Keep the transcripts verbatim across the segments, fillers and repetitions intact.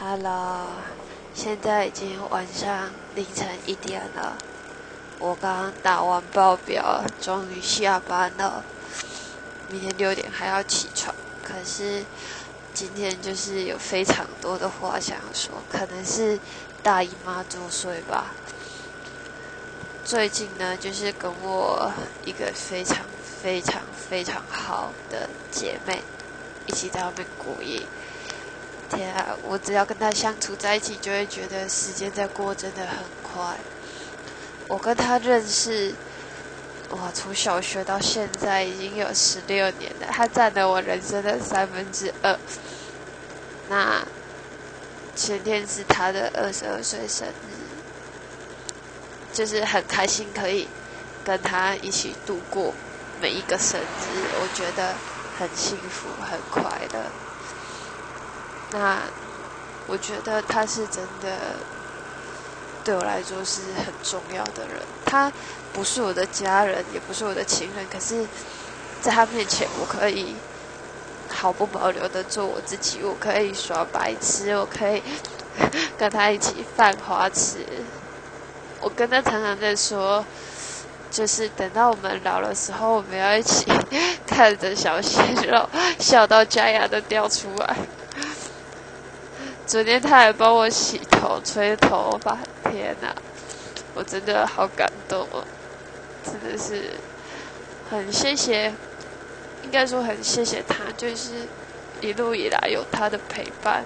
哈喽，现在已经晚上凌晨一点了，我刚刚打完报表，终于下班了。明天六点还要起床，可是今天就是有非常多的话想说，可能是大姨妈作祟吧。最近呢，就是跟我一个非常非常非常好的姐妹一起在外面过夜。天啊，我只要跟她相处在一起，就会觉得时间在过真的很快。我跟她认识，哇，从小学到现在已经有十六年了，她占了我人生的三分之二。那前天是她的二十二岁生日。就是很开心可以跟他一起度过每一个生日，我觉得很幸福很快乐。那我觉得他是真的对我来说是很重要的人，他不是我的家人也不是我的情人，可是在他面前我可以毫不保留的做我自己，我可以耍白痴，我可以跟他一起犯花痴。我跟他常常在说，就是等到我们老的时候，我们要一起看着小鲜肉笑到假牙都掉出来。昨天他还帮我洗头、吹头发，天哪，我真的好感动哦！真的是很谢谢，应该说很谢谢他，就是一路以来有他的陪伴。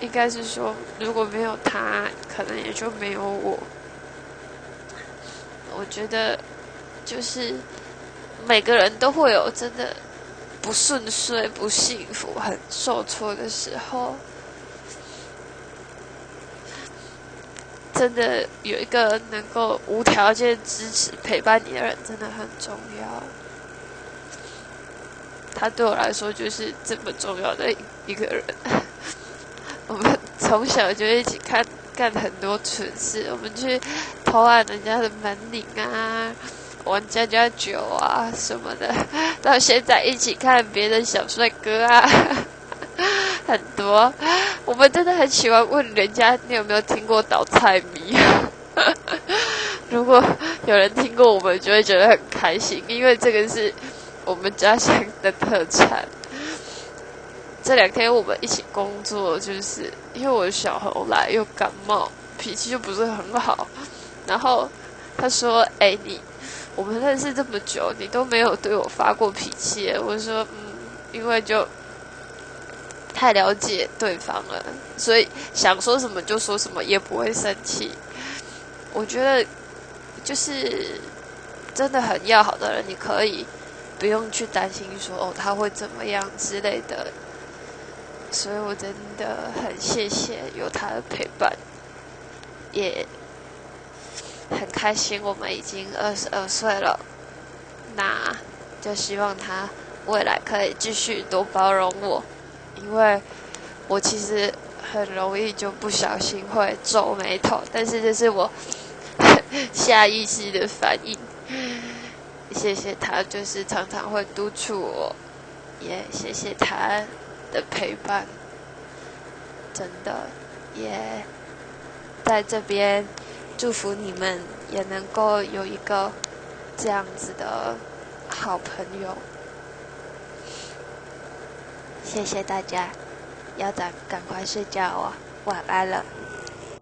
应该是说，如果没有他，可能也就没有我。我觉得，就是每个人都会有真的不顺遂、不幸福、很受挫的时候。真的有一个能够无条件支持、陪伴你的人，真的很重要。他对我来说就是这么重要的一个人。我们从小就一起看干很多蠢事，我们去偷按人家的门铃啊，玩家家酒啊什么的，到现在一起看别的小帅哥啊，很多。我们真的很喜欢问人家，你有没有听过倒菜迷？如果有人听过，我们就会觉得很开心，因为这个是我们家乡的特产。这两天我们一起工作，就是因为我小猴来又感冒，脾气就不是很好。然后他说：“哎、欸，你我们认识这么久，你都没有对我发过脾气。”我说：“嗯，因为就太了解对方了，所以想说什么就说什么，也不会生气。”我觉得就是真的很要好的人，你可以不用去担心说哦他会怎么样之类的。所以我真的很谢谢有他的陪伴，也很开心我们已经二十二岁了，那就希望他未来可以继续多包容我，因为我其实很容易就不小心会皱眉头，但是这是我下意识的反应。谢谢他，就是常常会督促我，也谢谢他的陪伴，真的也在这边祝福你们也能够有一个这样子的好朋友。谢谢大家，要赶赶快睡觉哦，晚安了。